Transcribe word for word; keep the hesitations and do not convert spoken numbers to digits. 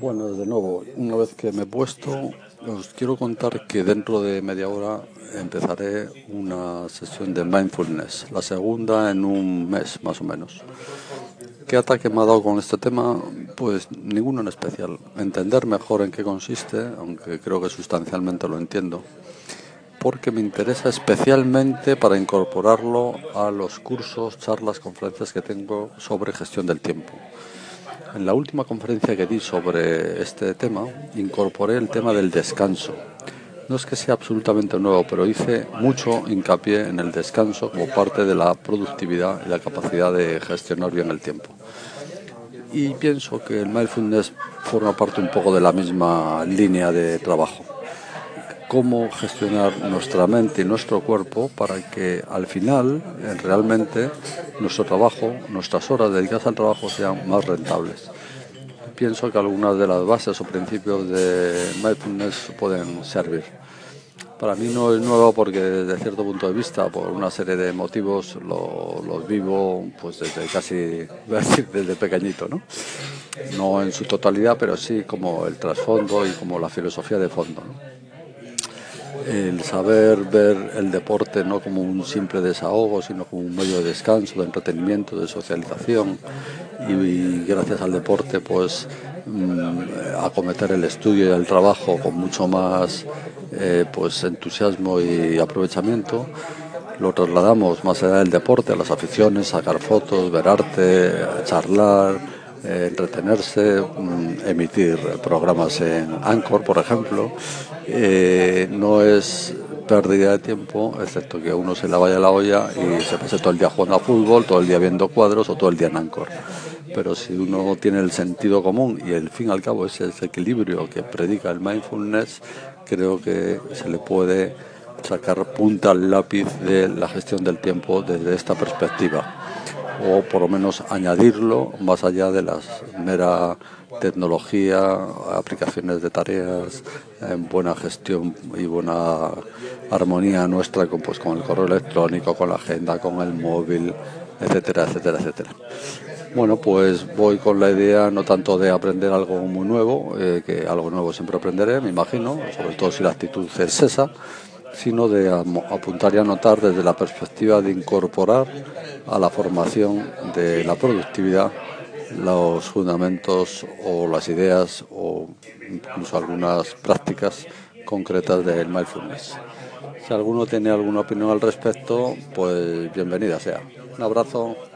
Bueno, de nuevo, una vez que me he puesto, os quiero contar que dentro de media hora empezaré una sesión de mindfulness, la segunda en un mes más o menos. ¿Qué ataque me ha dado con este tema? Pues ninguno en especial. Entender mejor en qué consiste, aunque creo que sustancialmente lo entiendo, porque me interesa especialmente para incorporarlo a los cursos, charlas, conferencias que tengo sobre gestión del tiempo. En la última conferencia que di sobre este tema, incorporé el tema del descanso. No es que sea absolutamente nuevo, pero hice mucho hincapié en el descanso como parte de la productividad y la capacidad de gestionar bien el tiempo. Y pienso que el mindfulness forma parte un poco de la misma línea de trabajo. Cómo gestionar nuestra mente y nuestro cuerpo para que al final realmente nuestro trabajo, nuestras horas dedicadas al trabajo sean más rentables. Pienso que algunas de las bases o principios de mindfulness pueden servir. Para mí no es nuevo porque desde cierto punto de vista, por una serie de motivos, los lo vivo pues desde casi desde pequeñito, ¿no? No en su totalidad, pero sí como el trasfondo y como la filosofía de fondo, ¿no? El saber ver el deporte no como un simple desahogo, sino como un medio de descanso, de entretenimiento, de socialización. Y, y gracias al deporte, pues, mmm, acometer el estudio y el trabajo con mucho más eh, pues, entusiasmo y aprovechamiento. Lo trasladamos más allá del deporte, a las aficiones, sacar fotos, ver arte, charlar, eh, entretenerse, mmm, emitir programas en Anchor, por ejemplo. Eh, no es pérdida de tiempo, excepto que uno se la vaya a la olla y se pase todo el día jugando a fútbol, todo el día viendo cuadros o todo el día en Anchor. Pero si uno tiene el sentido común y el fin al cabo ese es el equilibrio que predica el mindfulness, creo que se le puede sacar punta al lápiz de la gestión del tiempo desde esta perspectiva, o por lo menos añadirlo más allá de las meras tecnología, aplicaciones de tareas, en buena gestión y buena armonía nuestra con, pues, con el correo electrónico, con la agenda, con el móvil, etcétera, etcétera, etcétera. Bueno, pues voy con la idea no tanto de aprender algo muy nuevo, eh, que algo nuevo siempre aprenderé, me imagino, sobre todo si la actitud es esa, sino de apuntar y anotar desde la perspectiva de incorporar a la formación de la productividad los fundamentos o las ideas o incluso algunas prácticas concretas del mindfulness. Si alguno tiene alguna opinión al respecto, pues bienvenida sea. Un abrazo.